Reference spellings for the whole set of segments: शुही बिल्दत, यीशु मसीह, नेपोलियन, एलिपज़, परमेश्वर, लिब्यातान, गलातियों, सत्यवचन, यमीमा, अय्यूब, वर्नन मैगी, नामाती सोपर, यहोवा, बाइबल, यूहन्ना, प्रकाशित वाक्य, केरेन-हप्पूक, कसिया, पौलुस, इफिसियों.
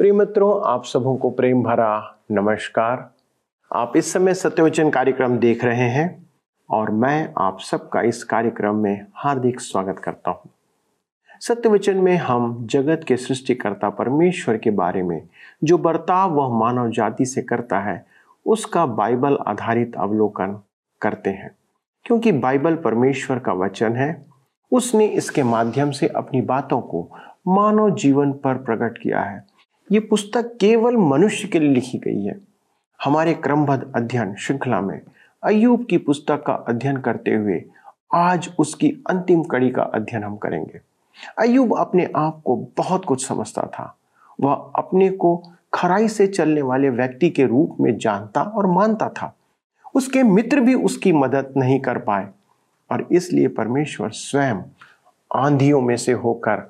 प्रिय मित्रों, आप सबों को प्रेम भरा नमस्कार। आप इस समय सत्यवचन कार्यक्रम देख रहे हैं और मैं आप सबका इस कार्यक्रम में हार्दिक स्वागत करता हूँ। सत्यवचन में हम जगत के सृष्टिकर्ता परमेश्वर के बारे में जो बर्ताव वह मानव जाति से करता है उसका बाइबल आधारित अवलोकन करते हैं, क्योंकि बाइबल परमेश्वर का वचन है। उसने इसके माध्यम से अपनी बातों को मानव जीवन पर प्रकट किया है। ये पुस्तक केवल मनुष्य के लिए लिखी गई है। हमारे क्रमबद्ध अध्ययन श्रृंखला में अय्यूब की पुस्तक का अध्ययन करते हुए आज उसकी अंतिम कड़ी का अध्ययन हम करेंगे। अय्यूब अपने आप को बहुत कुछ समझता था। वह अपने को खराई से चलने वाले व्यक्ति के रूप में जानता और मानता था। उसके मित्र भी उसकी मदद नहीं कर पाए और इसलिए परमेश्वर स्वयं आंधियों में से होकर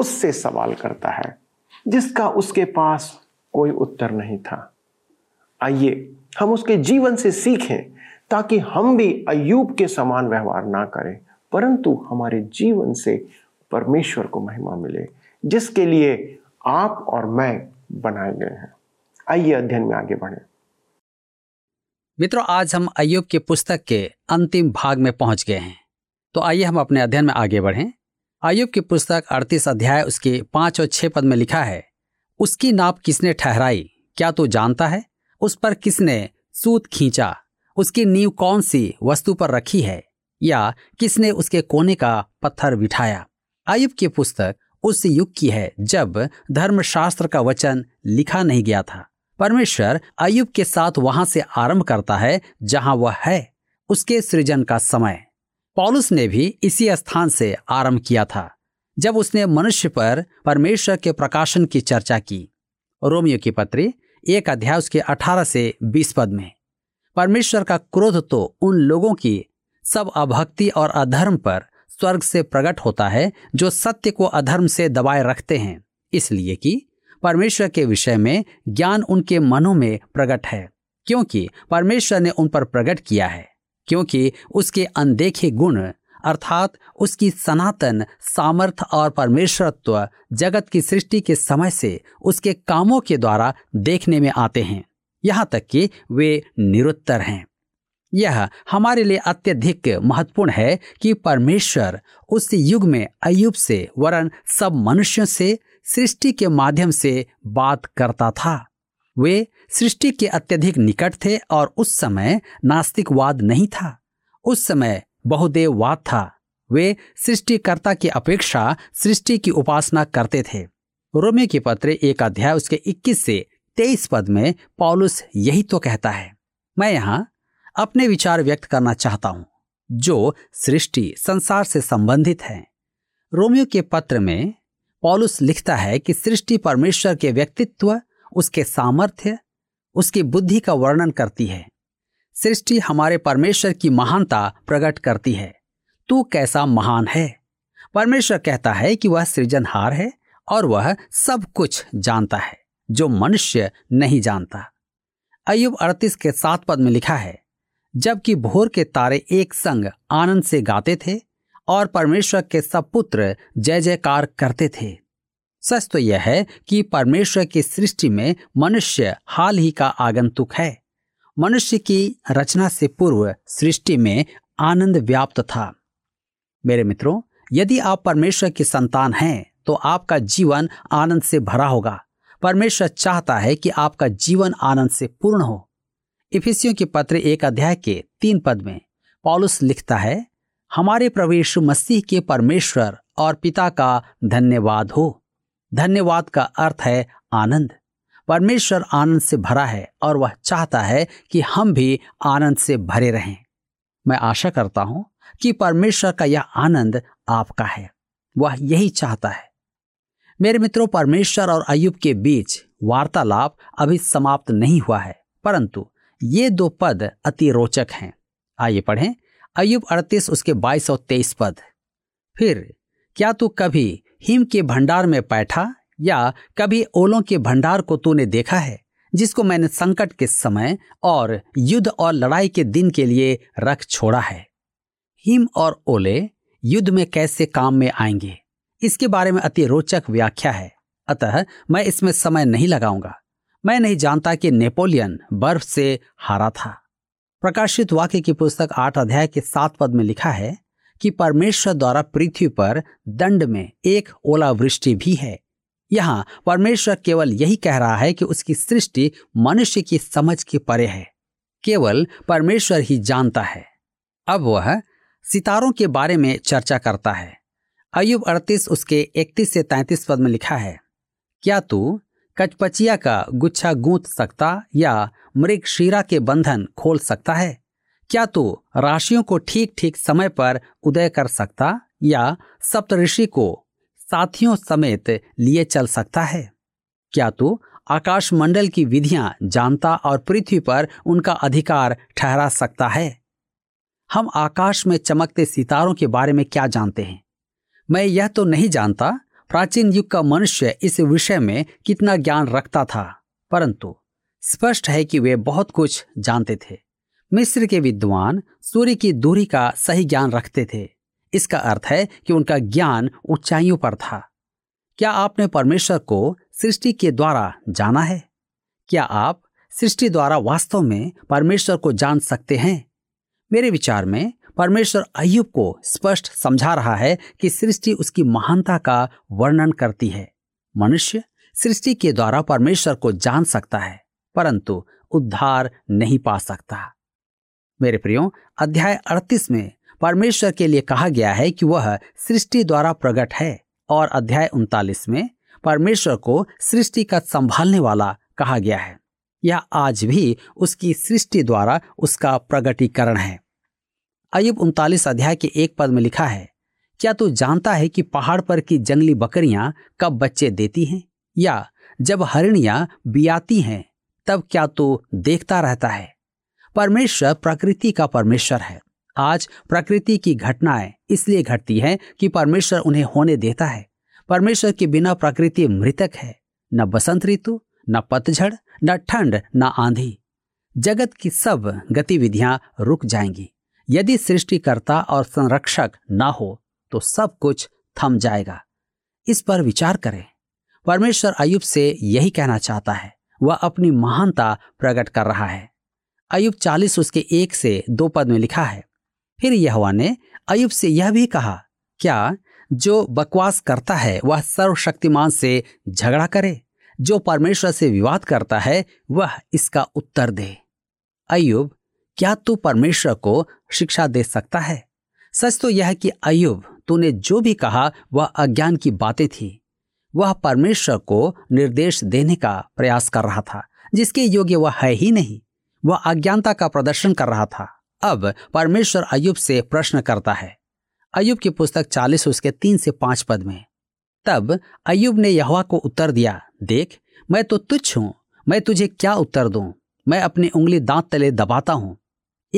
उससे सवाल करता है जिसका उसके पास कोई उत्तर नहीं था। आइए हम उसके जीवन से सीखें ताकि हम भी अय्यूब के समान व्यवहार ना करें, परंतु हमारे जीवन से परमेश्वर को महिमा मिले जिसके लिए आप और मैं बनाए गए हैं। आइए अध्ययन में आगे बढ़ें। मित्रों, आज हम अय्यूब की पुस्तक के अंतिम भाग में पहुंच गए हैं, तो आइए हम अपने अध्ययन में आगे बढ़ें। अय्यूब की पुस्तक 38 अध्याय उसके 5 और 6 पद में लिखा है, उसकी नाप किसने ठहराई, क्या तू जानता है? उस पर किसने सूत खींचा? उसकी नींव कौन सी वस्तु पर रखी है, या किसने उसके कोने का पत्थर बिठाया? अय्यूब की पुस्तक उस युग की है जब धर्मशास्त्र का वचन लिखा नहीं गया था। परमेश्वर अय्यूब के साथ वहां से आरंभ करता है जहां वह है, उसके सृजन का समय। पौलुस ने भी इसी स्थान से आरंभ किया था जब उसने मनुष्य पर परमेश्वर के प्रकाशन की चर्चा की। रोमियो की पत्री 1 अध्याय उसके 18 से 20 पद में परमेश्वर का क्रोध तो उन लोगों की सब अभक्ति और अधर्म पर स्वर्ग से प्रकट होता है जो सत्य को अधर्म से दबाए रखते हैं, इसलिए कि परमेश्वर के विषय में ज्ञान उनके मनों में प्रकट है, क्योंकि परमेश्वर ने उन पर प्रकट किया है। क्योंकि उसके अनदेखे गुण अर्थात उसकी सनातन सामर्थ और परमेश्वरत्व जगत की सृष्टि के समय से उसके कामों के द्वारा देखने में आते हैं, यहाँ तक कि वे निरुत्तर हैं। यह हमारे लिए अत्यधिक महत्वपूर्ण है कि परमेश्वर उस युग में अय्यूब से वरन सब मनुष्यों से सृष्टि के माध्यम से बात करता था। वे सृष्टि के अत्यधिक निकट थे और उस समय नास्तिकवाद नहीं था, उस समय बहुदेववाद था। वे सृष्टिकर्ता की अपेक्षा सृष्टि की उपासना करते थे। रोमियो के पत्र 1 अध्याय उसके 21 से 23 पद में पौलुस यही तो कहता है। मैं यहाँ अपने विचार व्यक्त करना चाहता हूँ जो सृष्टि संसार से संबंधित है। रोमियो के पत्र में पौलुस लिखता है कि सृष्टि परमेश्वर के व्यक्तित्व, उसके सामर्थ्य, उसकी बुद्धि का वर्णन करती है। सृष्टि हमारे परमेश्वर की महानता प्रकट करती है। तू कैसा महान है! परमेश्वर कहता है कि वह सृजनहार है और वह सब कुछ जानता है जो मनुष्य नहीं जानता। अय्यूब 38 के 7 पद में लिखा है, जबकि भोर के तारे एक संग आनंद से गाते थे और परमेश्वर के सब पुत्र जय जयकार करते थे। सच तो यह है कि परमेश्वर की सृष्टि में मनुष्य हाल ही का आगंतुक है। मनुष्य की रचना से पूर्व सृष्टि में आनंद व्याप्त था। मेरे मित्रों, यदि आप परमेश्वर की संतान हैं तो आपका जीवन आनंद से भरा होगा। परमेश्वर चाहता है कि आपका जीवन आनंद से पूर्ण हो। इफिसियों की पत्र 1 अध्याय के 3 पद में पौलुस लिखता है, हमारे प्रभु यीशु मसीह के परमेश्वर और पिता का धन्यवाद हो। धन्यवाद का अर्थ है आनंद। परमेश्वर आनंद से भरा है और वह चाहता है कि हम भी आनंद से भरे रहें। मैं आशा करता हूं कि परमेश्वर का यह आनंद आपका है। वह यही चाहता है। मेरे मित्रों, परमेश्वर और अय्यूब के बीच वार्तालाप अभी समाप्त नहीं हुआ है, परंतु ये 2 पद अति रोचक हैं। आइए पढ़ें अय्यूब 38 उसके 22 और 23 पद। फिर क्या तू कभी हिम के भंडार में बैठा या कभी ओलों के भंडार को तूने देखा है, जिसको मैंने संकट के समय और युद्ध और लड़ाई के दिन के लिए रख छोड़ा है? हिम और ओले युद्ध में कैसे काम में आएंगे, इसके बारे में अति रोचक व्याख्या है। अतः मैं इसमें समय नहीं लगाऊंगा। मैं नहीं जानता कि नेपोलियन बर्फ से हारा था। प्रकाशित वाक्य की पुस्तक 8 अध्याय के 7 पद में लिखा है कि परमेश्वर द्वारा पृथ्वी पर दंड में एक ओलावृष्टि भी है। यहाँ परमेश्वर केवल यही कह रहा है कि उसकी सृष्टि मनुष्य की समझ के परे है। केवल परमेश्वर ही जानता है। अब वह सितारों के बारे में चर्चा करता है। अय्यूब 38 उसके 31 से 33 पद में लिखा है, क्या तू कचपचिया का गुच्छा गूंथ सकता या मृगशीरा के बंधन खोल सकता है? क्या तू राशियों को ठीक ठीक समय पर उदय कर सकता या सप्तऋषि को साथियों समेत लिए चल सकता है? क्या तू आकाशमंडल की विधियां जानता और पृथ्वी पर उनका अधिकार ठहरा सकता है? हम आकाश में चमकते सितारों के बारे में क्या जानते हैं? मैं यह तो नहीं जानता प्राचीन युग का मनुष्य इस विषय में कितना ज्ञान रखता था, परंतु स्पष्ट है कि वे बहुत कुछ जानते थे। मिस्र के विद्वान सूर्य की दूरी का सही ज्ञान रखते थे। इसका अर्थ है कि उनका ज्ञान ऊंचाइयों पर था। क्या आपने परमेश्वर को सृष्टि के द्वारा जाना है? क्या आप सृष्टि द्वारा वास्तव में परमेश्वर को जान सकते हैं? मेरे विचार में परमेश्वर अय्यूब को स्पष्ट समझा रहा है कि सृष्टि उसकी महानता का वर्णन करती है। मनुष्य सृष्टि के द्वारा परमेश्वर को जान सकता है, परंतु उद्धार नहीं पा सकता। मेरे प्रियो, अध्याय 38 में परमेश्वर के लिए कहा गया है कि वह सृष्टि द्वारा प्रकट है, और अध्याय 39 में परमेश्वर को सृष्टि का संभालने वाला कहा गया है। यह आज भी उसकी सृष्टि द्वारा उसका प्रगटीकरण है। अय्यूब 39 अध्याय के 1 पद में लिखा है, क्या तू जानता है कि पहाड़ पर की जंगली बकरियां कब बच्चे देती हैं या जब हरिणियां बियाती हैं तब क्या तू देखता रहता है? परमेश्वर प्रकृति का परमेश्वर है। आज प्रकृति की घटनाएं इसलिए घटती हैं कि परमेश्वर उन्हें होने देता है। परमेश्वर के बिना प्रकृति मृतक है। न बसंत ऋतु, न पतझड़, न ठंड, न आंधी। जगत की सब गतिविधियां रुक जाएंगी। यदि सृष्टिकर्ता और संरक्षक ना हो तो सब कुछ थम जाएगा। इस पर विचार करें। परमेश्वर अय्यूब से यही कहना चाहता है। वह अपनी महानता प्रकट कर रहा है। अय्यूब 40 उसके 1 से 2 पद में लिखा है, फिर यहोवा ने अय्यूब से यह भी कहा, क्या जो बकवास करता है वह सर्वशक्तिमान से झगड़ा करे? जो परमेश्वर से विवाद करता है वह इसका उत्तर दे। अय्यूब, क्या तू परमेश्वर को शिक्षा दे सकता है? सच तो यह कि अय्यूब, तूने जो भी कहा वह अज्ञान की बातें थी। वह परमेश्वर को निर्देश देने का प्रयास कर रहा था जिसके योग्य वह है ही नहीं। वह अज्ञानता का प्रदर्शन कर रहा था। अब परमेश्वर अय्यूब से प्रश्न करता है। अय्यूब की पुस्तक 40 उसके 3 से 5 पद में, तब अय्यूब ने यहोवा को उत्तर दिया, देख मैं तो तुच्छ हूं, मैं तुझे क्या उत्तर दूं? मैं अपनी उंगली दांत तले दबाता हूं।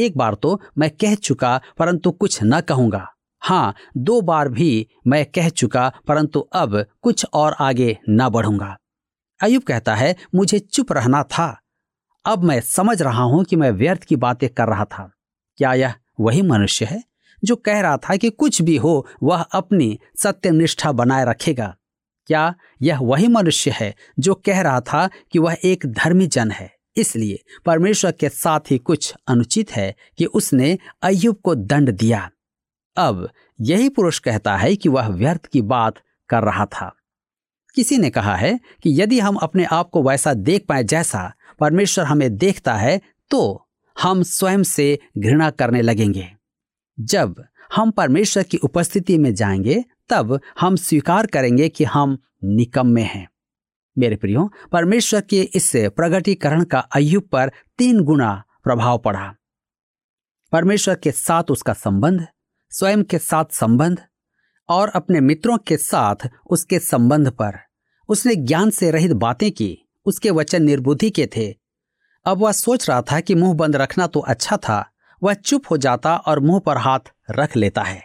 एक बार तो मैं कह चुका परंतु कुछ न कहूंगा, हाँ 2 बार भी मैं कह चुका परंतु अब कुछ और आगे न बढ़ूंगा। अय्यूब कहता है, मुझे चुप रहना था। अब मैं समझ रहा हूं कि मैं व्यर्थ की बातें कर रहा था। क्या यह वही मनुष्य है जो कह रहा था कि कुछ भी हो वह अपनी सत्यनिष्ठा बनाए रखेगा? क्या यह वही मनुष्य है जो कह रहा था कि वह एक धर्मी जन है, इसलिए परमेश्वर के साथ ही कुछ अनुचित है कि उसने अय्यूब को दंड दिया? अब यही पुरुष कहता है कि वह व्यर्थ की बात कर रहा था। किसी ने कहा है कि यदि हम अपने आप को वैसा देख पाए जैसा परमेश्वर हमें देखता है तो हम स्वयं से घृणा करने लगेंगे। जब हम परमेश्वर की उपस्थिति में जाएंगे तब हम स्वीकार करेंगे कि हम निकम्मे हैं। मेरे प्रियो, परमेश्वर के इस प्रगटीकरण का अय्यूब पर 3 गुना प्रभाव पड़ा। परमेश्वर के साथ उसका संबंध, स्वयं के साथ संबंध और अपने मित्रों के साथ उसके संबंध पर। उसने ज्ञान से रहित बातें की। उसके वचन निर्बुद्धि के थे। अब वह सोच रहा था कि मुंह बंद रखना तो अच्छा था। वह चुप हो जाता और मुंह पर हाथ रख लेता है।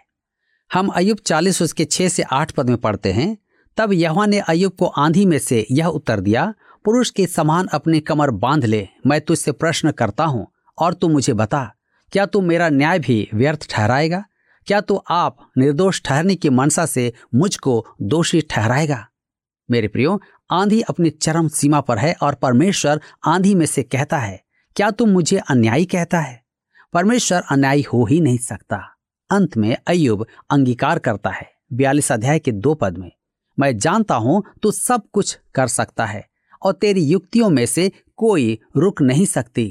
हम अय्यूब 40 उसके 6 से 8 पद में पढ़ते हैं, तब यहोवा ने अय्यूब को आंधी में से यह उत्तर दिया, पुरुष के समान अपने कमर बांध ले। मैं तुझसे प्रश्न करता हूं और तू मुझे बता, क्या तू मेरा न्याय भी व्यर्थ ठहराएगा? क्या तू आप निर्दोष ठहरने की मनसा से मुझको दोषी ठहराएगा? मेरे प्रियो, आंधी अपनी चरम सीमा पर है और परमेश्वर आंधी में से कहता है, क्या तुम मुझे अन्यायी कहता है? परमेश्वर अन्यायी हो ही नहीं सकता। अंत में अय्यूब अंगीकार करता है 42 अध्याय के 2 पद में, मैं जानता हूं तू सब कुछ कर सकता है और तेरी युक्तियों में से कोई रुक नहीं सकती।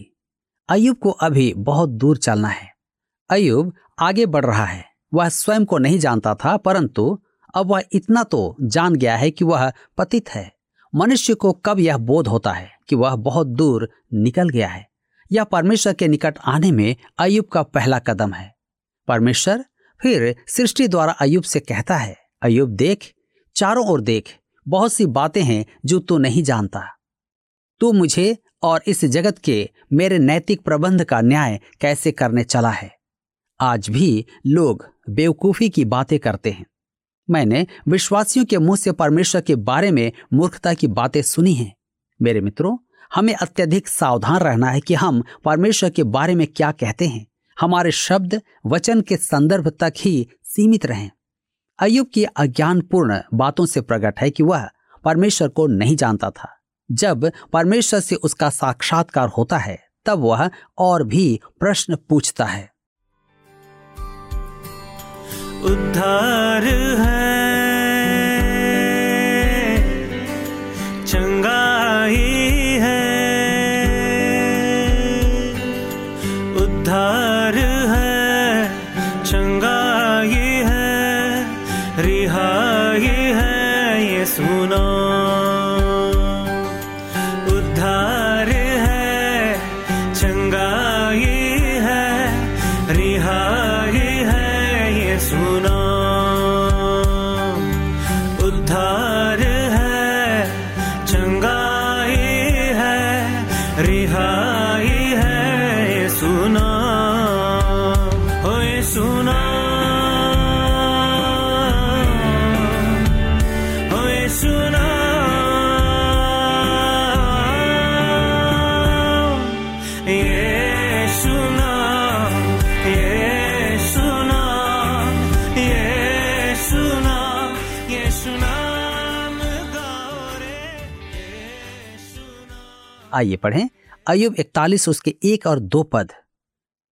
अय्यूब को अभी बहुत दूर चलना है। अय्यूब आगे बढ़ रहा है। वह स्वयं को नहीं जानता था, परंतु अब वह इतना तो जान गया है कि वह पतित है। मनुष्य को कब यह बोध होता है कि वह बहुत दूर निकल गया है? यह परमेश्वर के निकट आने में अय्यूब का पहला कदम है। परमेश्वर फिर सृष्टि द्वारा अय्यूब से कहता है, अय्यूब देख, चारों ओर देख, बहुत सी बातें हैं जो तू नहीं जानता। तू मुझे और इस जगत के मेरे नैतिक प्रबंध का न्याय कैसे करने चला है? आज भी लोग बेवकूफ़ी की बातें करते हैं। मैंने विश्वासियों के मुंह से परमेश्वर के बारे में मूर्खता की बातें सुनी हैं। मेरे मित्रों, हमें अत्यधिक सावधान रहना है कि हम परमेश्वर के बारे में क्या कहते हैं। हमारे शब्द वचन के संदर्भ तक ही सीमित रहें। अय्यूब की अज्ञानपूर्ण बातों से प्रकट है कि वह परमेश्वर को नहीं जानता था। जब परमेश्वर से उसका साक्षात्कार होता है, तब वह और भी प्रश्न पूछता है। उद्धार है, चंगाई है, उद्धार है, चंगाई है, रिहाई है, ये सुनो। उद्धार है, चंगाई है, रिहाई है, सुना। उद्धार है, चंगाई है, रिहाई है, सुना। होए सुना, होए सुना, ये सुना, ये सुना, ये सुना, ये सुना। आइए पढ़ें अय्यूब 41 उसके 1 और 2 पद।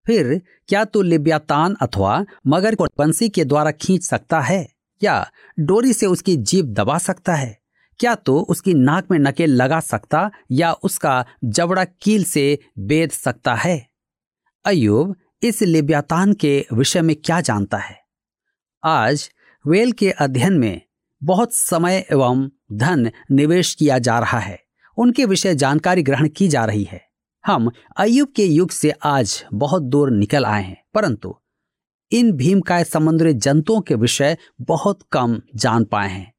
फिर क्या तू लिब्यातान अथवा मगर को बंसी के द्वारा खींच सकता है, या डोरी से उसकी जीभ दबा सकता है? क्या तू उसकी नाक में नकेल लगा सकता या उसका जबड़ा कील से बेध सकता है? अय्यूब इस लिब्यातान के विषय में क्या जानता है? आज वेल के अध्ययन में बहुत समय एवं धन निवेश किया जा रहा है। उनके विषय जानकारी ग्रहण की जा रही है। हम अय्यूब के युग से आज बहुत दूर निकल आए हैं, परंतु इन भीमकाय समुद्री जंतुओं के विषय बहुत कम जान पाए हैं।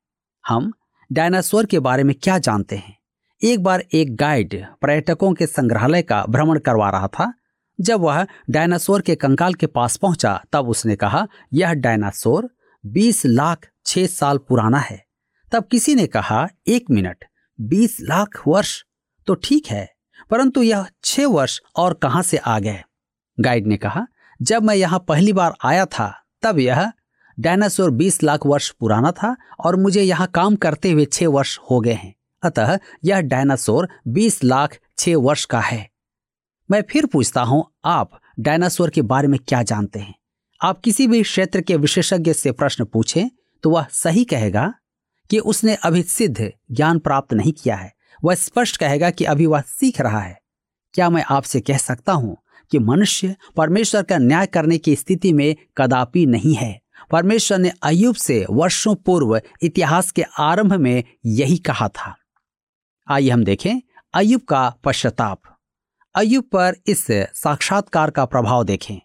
हम डायनासोर के बारे में क्या जानते हैं? एक बार एक गाइड पर्यटकों के संग्रहालय का भ्रमण करवा रहा था। जब वह डायनासोर के कंकाल के पास पहुंचा, तब उसने कहा, यह डायनासोर 20 लाख 6 साल पुराना है। तब किसी ने कहा, एक मिनट, 20 लाख वर्ष तो ठीक है, परंतु यह 6 वर्ष और कहां से आ गए? गाइड ने कहा, जब मैं यहां पहली बार आया था, तब यह डायनासोर 20 लाख वर्ष पुराना था और मुझे यहां काम करते हुए 6 वर्ष हो गए हैं, अतः यह डायनासोर 20 लाख 6 वर्ष का है। मैं फिर पूछता हूं, आप डायनासोर के बारे में क्या जानते हैं? आप किसी भी क्षेत्र के विशेषज्ञ से प्रश्न पूछें तो वह सही कहेगा कि उसने अभी सिद्ध ज्ञान प्राप्त नहीं किया है। वह स्पष्ट कहेगा कि अभी वह सीख रहा है। क्या मैं आपसे कह सकता हूं कि मनुष्य परमेश्वर का न्याय करने की स्थिति में कदापि नहीं है? परमेश्वर ने अय्यूब से वर्षों पूर्व इतिहास के आरंभ में यही कहा था। आइए हम देखें अय्यूब का पश्चाताप। अय्यूब पर इस साक्षात्कार का प्रभाव देखें।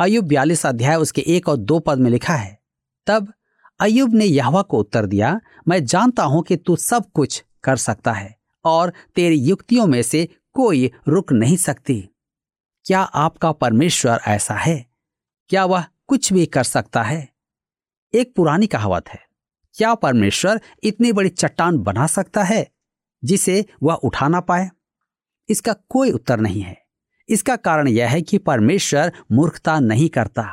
अय्यूब 42 अध्याय उसके 1 और 2 पद में लिखा है, तब अय्यूब ने यहोवा को उत्तर दिया, मैं जानता हूं कि तू सब कुछ कर सकता है और तेरी युक्तियों में से कोई रुक नहीं सकती। क्या आपका परमेश्वर ऐसा है? क्या वह कुछ भी कर सकता है? एक पुरानी कहावत है, क्या परमेश्वर इतनी बड़ी चट्टान बना सकता है जिसे वह उठा ना पाए? इसका कोई उत्तर नहीं है। इसका कारण यह है कि परमेश्वर मूर्खता नहीं करता।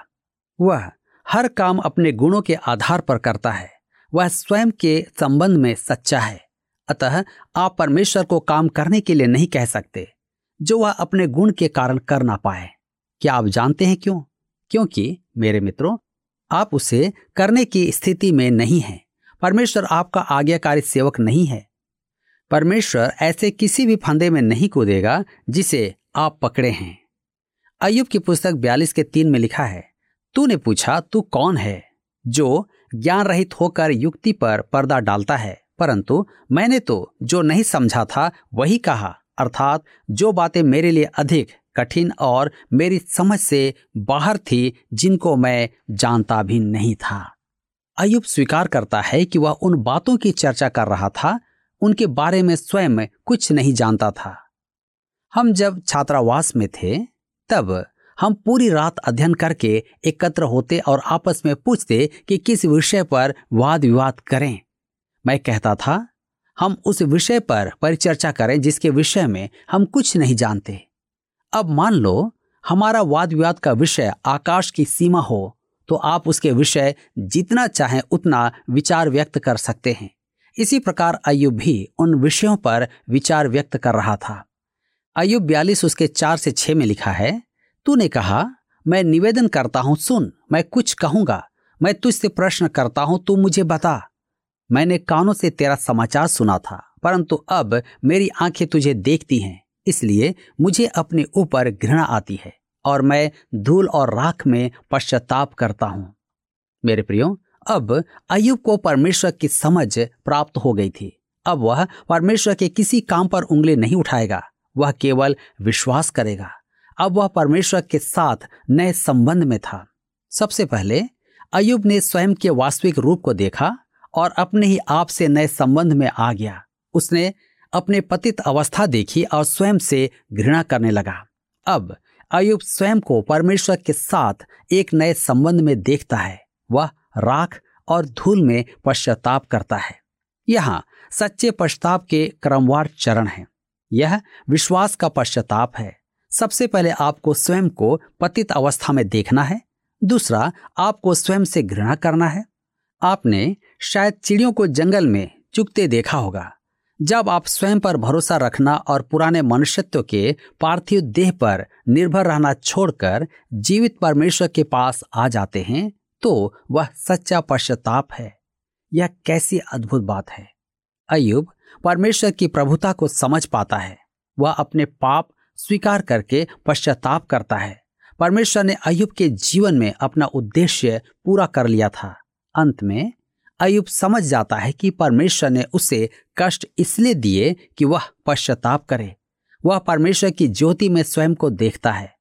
वह हर काम अपने गुणों के आधार पर करता है। वह स्वयं के संबंध में सच्चा है। अतः आप परमेश्वर को काम करने के लिए नहीं कह सकते जो वह अपने गुण के कारण कर ना पाए। क्या आप जानते हैं क्यों? क्योंकि मेरे मित्रों, आप उसे करने की स्थिति में नहीं हैं। परमेश्वर आपका आज्ञाकारी सेवक नहीं है। परमेश्वर ऐसे किसी भी फंदे में नहीं कूदेगा जिसे आप पकड़े हैं। अय्यूब की पुस्तक 42:3 में लिखा है, तूने पूछा तू कौन है जो ज्ञान रहित होकर युक्ति पर पर्दा डालता है, परंतु मैंने तो जो नहीं समझा था वही कहा, अर्थात जो बातें मेरे लिए अधिक कठिन और मेरी समझ से बाहर थी जिनको मैं जानता भी नहीं था। अय्यूब स्वीकार करता है कि वह उन बातों की चर्चा कर रहा था उनके बारे में स्वयं कुछ नहीं जानता था। हम जब छात्रावास में थे तब हम पूरी रात अध्ययन करके एकत्र होते और आपस में पूछते कि किस विषय पर वाद विवाद करें। मैं कहता था हम उस विषय पर परिचर्चा करें जिसके विषय में हम कुछ नहीं जानते। अब मान लो हमारा वाद विवाद का विषय आकाश की सीमा हो तो आप उसके विषय जितना चाहें उतना विचार व्यक्त कर सकते हैं। इसी प्रकार अय्यूब भी उन विषयों पर विचार व्यक्त कर रहा था। अय्यूब 42:4-6 में लिखा है, तूने कहा मैं निवेदन करता हूं, सुन मैं कुछ कहूंगा, मैं तुझसे प्रश्न करता हूं, तू मुझे बता। मैंने कानों से तेरा समाचार सुना था, परंतु अब मेरी आंखें तुझे देखती हैं, इसलिए मुझे अपने ऊपर घृणा आती है और मैं धूल और राख में पश्चाताप करता हूं। मेरे प्रियो, अब अय्यूब को परमेश्वर की समझ प्राप्त हो गई थी। अब वह परमेश्वर के किसी काम पर उंगली नहीं उठाएगा, वह केवल विश्वास करेगा। अब वह परमेश्वर के साथ नए संबंध में था। सबसे पहले अय्यूब ने स्वयं के वास्तविक रूप को देखा और अपने ही आप से नए संबंध में आ गया। उसने अपने पतित अवस्था देखी और स्वयं से घृणा करने लगा। अब अय्यूब स्वयं को परमेश्वर के साथ एक नए संबंध में देखता है। वह राख और धूल में पश्चाताप करता है। यहाँ सच्चे पश्चाताप के क्रमवार चरण हैं। यह विश्वास का पश्चाताप है। सबसे पहले आपको स्वयं को पतित अवस्था में देखना है। दूसरा, आपको स्वयं से घृणा करना है। आपने शायद चिड़ियों को जंगल में चुगते देखा होगा। जब आप स्वयं पर भरोसा रखना और पुराने मनुष्यत्व के पार्थिव देह पर निर्भर रहना छोड़कर जीवित परमेश्वर के पास आ जाते हैं तो वह सच्चा पश्चाताप है। यह कैसी अद्भुत बात है! अय्यूब परमेश्वर की प्रभुता को समझ पाता है। वह अपने पाप स्वीकार करके पश्चाताप करता है। परमेश्वर ने अय्यूब के जीवन में अपना उद्देश्य पूरा कर लिया था। अंत में अय्यूब समझ जाता है कि परमेश्वर ने उसे कष्ट इसलिए दिए कि वह पश्चाताप करे। वह परमेश्वर की ज्योति में स्वयं को देखता है।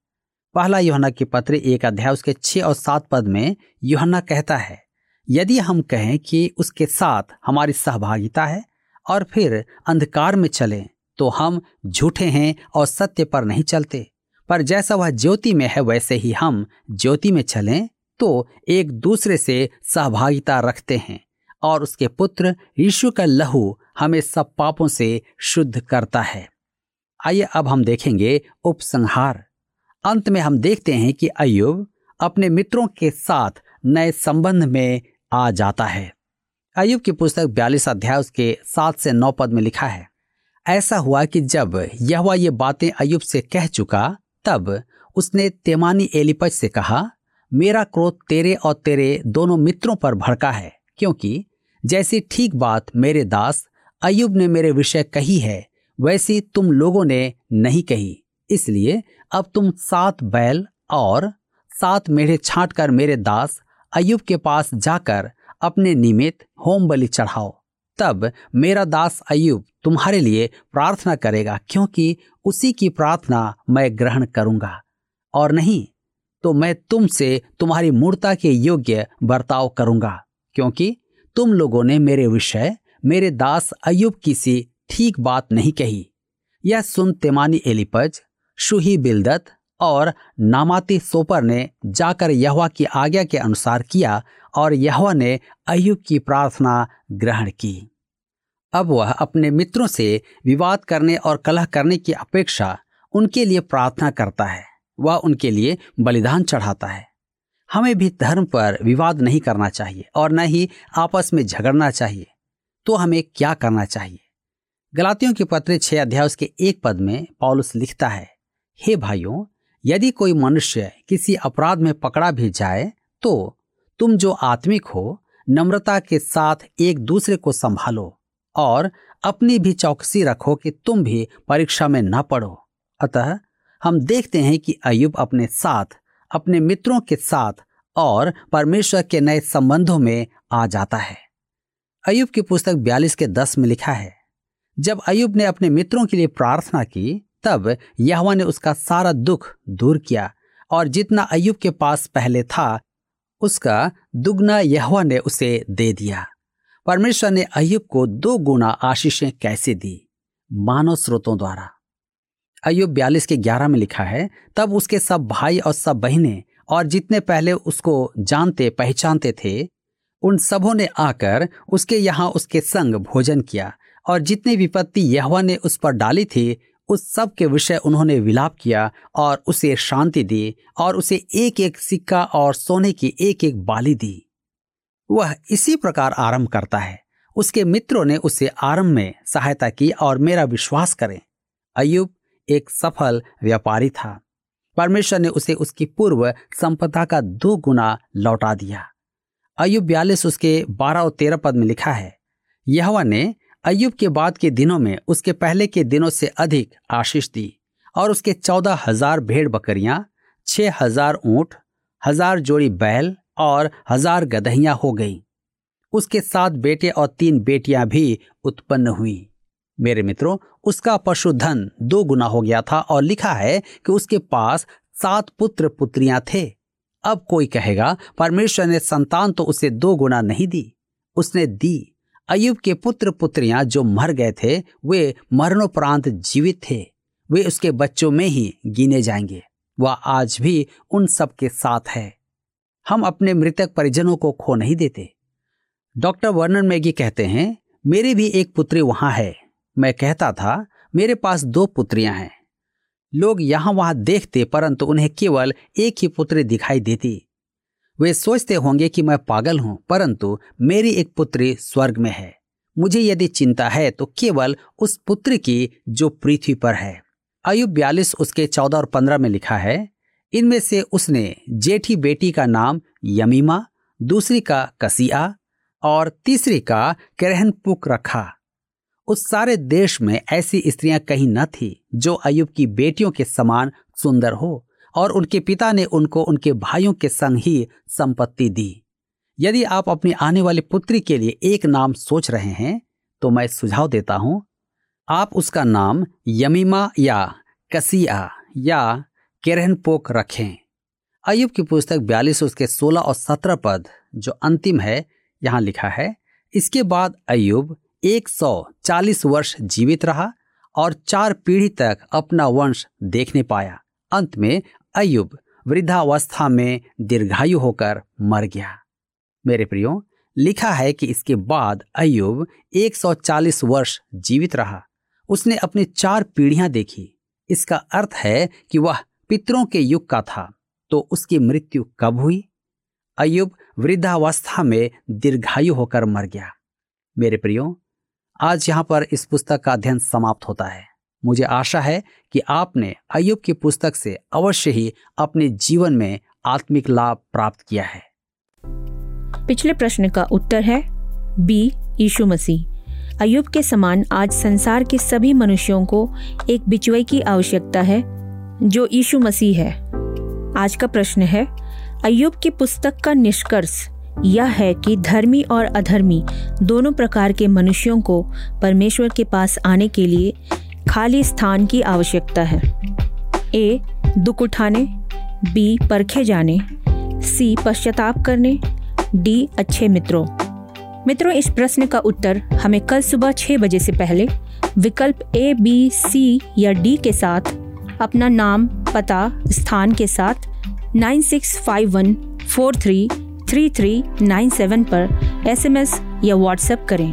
पहला यूहन्ना की पत्र 1:6-7 में यूहन्ना कहता है, यदि हम कहें कि उसके साथ हमारी सहभागिता है और फिर अंधकार में चलें तो हम झूठे हैं और सत्य पर नहीं चलते। पर जैसा वह ज्योति में है वैसे ही हम ज्योति में चलें तो एक दूसरे से सहभागिता रखते हैं, और उसके पुत्र यीशु का लहू हमें सब पापों से शुद्ध करता है। आइए अब हम देखेंगे उपसंहार। अंत में हम देखते हैं कि अय्यूब अपने मित्रों के साथ नए संबंध में आ जाता है। अय्यूब की पुस्तक 42:7-9 में लिखा है, ऐसा हुआ कि जब यहोवा ये बातें अय्यूब से कह चुका तब उसने तेमानी एलिपज़ से कहा, मेरा क्रोध तेरे और तेरे दोनों मित्रों पर भड़का है, क्योंकि जैसी ठीक बात मेरे दास अय्यूब ने मेरे विषय कही है वैसी तुम लोगों ने नहीं कही। इसलिए अब तुम 7 बैल और 7 मेढ़े छांटकर मेरे दास अय्यूब के पास जाकर अपने निमित्त होम बलि चढ़ाओ। तब मेरा दास अय्यूब तुम्हारे लिए प्रार्थना करेगा, क्योंकि उसी की प्रार्थना मैं ग्रहण करूँगा, और नहीं तो मैं तुमसे तुम्हारी मूर्ता के योग्य बर्ताव करूंगा, क्योंकि तुम लोगों ने मेरे विषय मेरे दास अय्यूब की सी ठीक बात नहीं कही। यह सुन तेमानी एलिपज़, शुही बिल्दत और नामाती सोपर ने जाकर यहोवा की आज्ञा के अनुसार किया, और यहोवा ने अय्यूब की प्रार्थना ग्रहण की। अब वह अपने मित्रों से विवाद करने और कलह करने की अपेक्षा उनके लिए प्रार्थना करता है। वह उनके लिए बलिदान चढ़ाता है। हमें भी धर्म पर विवाद नहीं करना चाहिए और न ही आपस में झगड़ना चाहिए। तो हमें क्या करना चाहिए? गलातियों के पत्र 6 अध्याय उसके 1 पद में पौलुस लिखता है, हे भाइयों, यदि कोई मनुष्य किसी अपराध में पकड़ा भी जाए तो तुम जो आत्मिक हो, नम्रता के साथ एक दूसरे को संभालो और अपनी भी चौकसी रखो कि तुम भी परीक्षा में न पड़ो। अतः हम देखते हैं कि अय्यूब अपने साथ, अपने मित्रों के साथ और परमेश्वर के नए संबंधों में आ जाता है। अय्यूब की पुस्तक 42:10 में लिखा है, जब अय्यूब ने अपने मित्रों के लिए प्रार्थना की तब यहोवा ने उसका सारा दुख दूर किया और जितना अय्यूब के पास पहले था उसका दुगना यहोवा ने उसे दे दिया। परमेश्वर ने अय्यूब को 2 गुना आशीषें कैसे दी? मानव स्रोतों द्वारा। अय्यूब 42:11 में लिखा है, तब उसके सब भाई और सब बहनें और जितने पहले उसको जानते पहचानते थे उन सबों ने आकर उसके यहाँ उसके संग भोजन किया और जितनी विपत्ति यहोवा ने उस पर डाली थी उस सब के विषय उन्होंने विलाप किया और उसे शांति दी और उसे 1-1 सिक्का और सोने की 1-1 बाली दी। वह इसी प्रकार आरंभ करता है, उसके मित्रों ने उसे आरंभ में सहायता की और मेरा विश्वास करें, अय्यूब एक सफल व्यापारी था। परमेश्वर ने उसे उसकी पूर्व संपदा का 2 गुना लौटा दिया। अय्यूब 42:12-13 पद में लिखा है, यहोवा ने अय्यूब के बाद के दिनों में उसके पहले के दिनों से अधिक आशीष दी और उसके 14,000 भेड़ बकरियां, 6,000 ऊँट, 1,000 जोड़ी बैल और 1,000 गदहियां हो गईं। उसके 7 बेटे और 3 बेटियां भी उत्पन्न हुईं। मेरे मित्रों, उसका पशुधन 2 गुना हो गया था और लिखा है कि उसके पास 7 पुत्र पुत्रियां थे। अब कोई कहेगा परमेश्वर ने संतान तो उसे 2 गुना नहीं दी, उसने दी। अय्यूब के पुत्र पुत्रियां जो मर गए थे वे मरणोपरांत जीवित थे, वे उसके बच्चों में ही गिने जाएंगे। वह आज भी उन सब के साथ है। हम अपने मृतक परिजनों को खो नहीं देते। डॉक्टर वर्नन मैगी कहते हैं, मेरी भी एक पुत्री वहाँ है। मैं कहता था मेरे पास 2 पुत्रियां हैं। लोग यहाँ वहाँ देखते परंतु उन्हें केवल एक ही पुत्री दिखाई देती। वे सोचते होंगे कि मैं पागल हूँ, परंतु मेरी एक पुत्री स्वर्ग में है। मुझे यदि चिंता है तो केवल उस पुत्री की जो पृथ्वी पर है। अय्यूब 42:14-15 में लिखा है, इनमें से उसने जेठी बेटी का नाम यमीमा, दूसरी का कसिया और तीसरी का केरेन-हप्पूक रखा। उस सारे देश में ऐसी स्त्रियां कहीं न थी जो अय्यूब की बेटियों के समान सुंदर हो और उनके पिता ने उनको उनके भाइयों के संग ही संपत्ति दी। यदि आप अपनी आने वाली पुत्री के लिए एक नाम सोच रहे हैं तो मैं सुझाव देता हूं, आप उसका नाम यमीमा या कसिया या केरेन-हप्पूक रखें। अय्यूब की पुस्तक 42:16-17 पद जो अंतिम है, यहाँ लिखा है, इसके बाद अय्यूब 140 वर्ष जीवित रहा और 4 पीढ़ी तक अपना वंश देखने पाया। अंत में अय्यूब वृद्धावस्था में दीर्घायु होकर मर गया। मेरे प्रियो, लिखा है कि इसके बाद अय्यूब 140 वर्ष जीवित रहा, उसने अपनी 4 पीढ़ियां देखी। इसका अर्थ है कि वह पितरों के युग का था। तो उसकी मृत्यु कब हुई? अय्यूब वृद्धावस्था में दीर्घायु होकर मर गया। मेरे प्रियो, आज यहाँ पर इस पुस्तक का अध्ययन समाप्त होता है। मुझे आशा है कि आपने अय्यूब की पुस्तक से अवश्य ही अपने जीवन में आत्मिक लाभ प्राप्त किया है। पिछले प्रश्न का उत्तर है बी, यीशु मसीह। अय्यूब के समान आज संसार के सभी मनुष्यों को एक बिचवई की आवश्यकता है जो यीशु मसीह है। आज का प्रश्न है, अय्यूब की पुस्तक का निष्कर्ष यह है कि धर्मी और अधर्मी दोनों प्रकार के मनुष्यों को परमेश्वर के पास आने के लिए खाली स्थान की आवश्यकता है। ए, दुख उठाने, बी, परखे जाने, सी, पश्चाताप करने, डी, अच्छे मित्रों। मित्रों, इस प्रश्न का उत्तर हमें कल सुबह 6 बजे से पहले विकल्प ए, बी, सी या डी के साथ अपना नाम, पता, स्थान के साथ 9651433397 पर SMS या WhatsApp करें।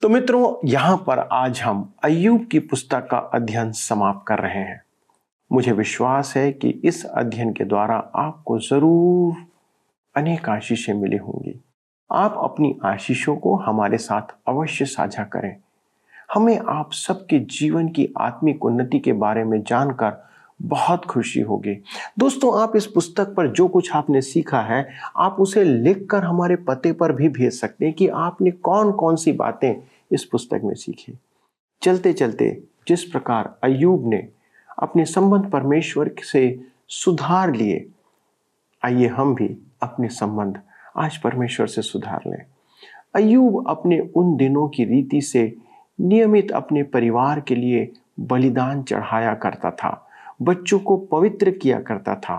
तो मित्रों, यहां पर आज हम अय्यूब की पुस्तक का अध्ययन समाप्त कर रहे हैं। मुझे विश्वास है कि इस अध्ययन के द्वारा आपको जरूर अनेक आशीषें मिली होंगी। आप अपनी आशीषों को हमारे साथ अवश्य साझा करें। हमें आप सबके जीवन की आत्मिक उन्नति के बारे में जानकर बहुत खुशी होगी। दोस्तों, आप इस पुस्तक पर जो कुछ आपने सीखा है, आप उसे लिखकर हमारे पते पर भी भेज सकते हैं कि आपने कौन कौन सी बातें इस पुस्तक में सीखी। चलते चलते जिस प्रकार अय्यूब ने अपने संबंध परमेश्वर से सुधार लिए, आइए हम भी अपने संबंध आज परमेश्वर से सुधार लें। अय्यूब अपने उन दिनों की रीति से नियमित अपने परिवार के लिए बलिदान चढ़ाया करता था, बच्चों को पवित्र किया करता था।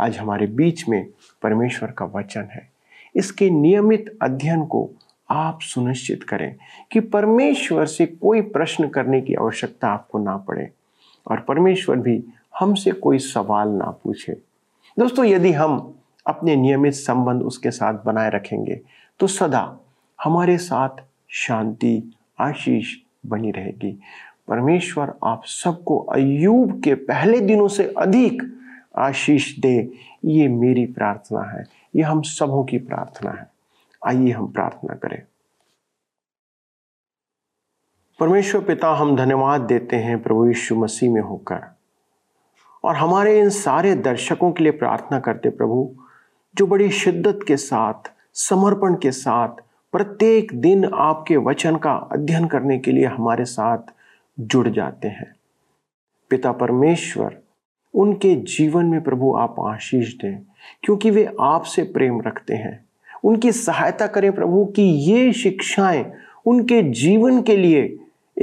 आज हमारे बीच में परमेश्वर का वचन है, इसके नियमित अध्ययन को आप सुनिश्चित करें कि परमेश्वर से कोई प्रश्न करने की आवश्यकता आपको ना पड़े और परमेश्वर भी हमसे कोई सवाल ना पूछे। दोस्तों, यदि हम अपने नियमित संबंध उसके साथ बनाए रखेंगे तो सदा हमारे साथ शांति, आशीष बनी रहेगी। परमेश्वर आप सबको अय्यूब के पहले दिनों से अधिक आशीष दे, ये मेरी प्रार्थना है, ये हम सबों की प्रार्थना है। आइए हम प्रार्थना करें। परमेश्वर पिता, हम धन्यवाद देते हैं प्रभु यीशु मसीह में होकर, और हमारे इन सारे दर्शकों के लिए प्रार्थना करते प्रभु, जो बड़ी शिद्दत के साथ, समर्पण के साथ प्रत्येक दिन आपके वचन का अध्ययन करने के लिए हमारे साथ जुड़ जाते हैं। पिता परमेश्वर, उनके जीवन में प्रभु आप आशीष दें, क्योंकि वे आपसे प्रेम रखते हैं। उनकी सहायता करें प्रभु कि ये शिक्षाएं उनके जीवन के लिए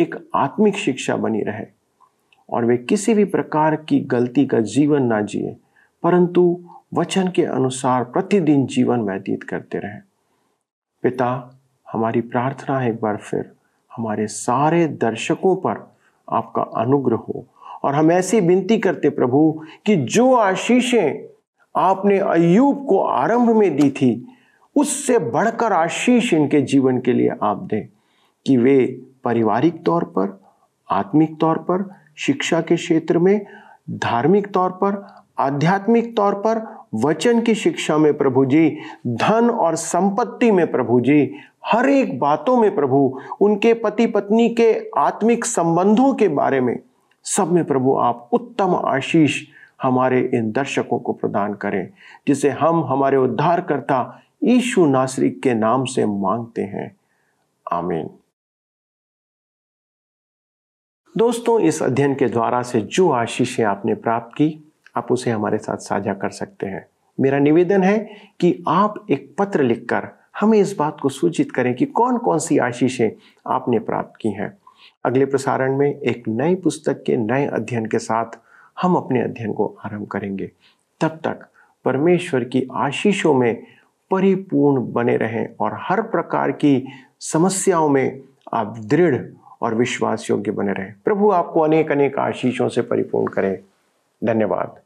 एक आत्मिक शिक्षा बनी रहे और वे किसी भी प्रकार की गलती का जीवन ना जिए, परंतु वचन के अनुसार प्रतिदिन जीवन व्यतीत करते रहें। पिता, हमारी प्रार्थना है एक बार फिर हमारे सारे दर्शकों पर आपका अनुग्रह हो, और हम ऐसी विनती करते प्रभु कि जो आशीषें आपने अय्यूब को आरंभ में दी थी, उससे बढ़कर आशीष इनके जीवन के लिए आप दें कि वे पारिवारिक तौर पर, आत्मिक तौर पर, शिक्षा के क्षेत्र में, धार्मिक तौर पर, आध्यात्मिक तौर पर, वचन की शिक्षा में प्रभु जी, धन और संपत्ति में प्रभु जी, हर एक बातों में प्रभु, उनके पति पत्नी के आत्मिक संबंधों के बारे में, सब में प्रभु आप उत्तम आशीष हमारे इन दर्शकों को प्रदान करें, जिसे हम हमारे उद्धारकर्ता यीशु नासरी के नाम से मांगते हैं। आमीन। दोस्तों, इस अध्ययन के द्वारा से जो आशीषें आपने प्राप्त की, आप उसे हमारे साथ साझा कर सकते हैं। मेरा निवेदन है कि आप एक पत्र लिखकर हमें इस बात को सूचित करें कि कौन कौन सी आशीषें आपने प्राप्त की हैं। अगले प्रसारण में एक नई पुस्तक के नए अध्ययन के साथ हम अपने अध्ययन को आरंभ करेंगे। तब तक परमेश्वर की आशीषों में परिपूर्ण बने रहें और हर प्रकार की समस्याओं में आप दृढ़ और विश्वास योग्य बने रहें। प्रभु आपको अनेक अनेक आशीषों से परिपूर्ण करें। धन्यवाद।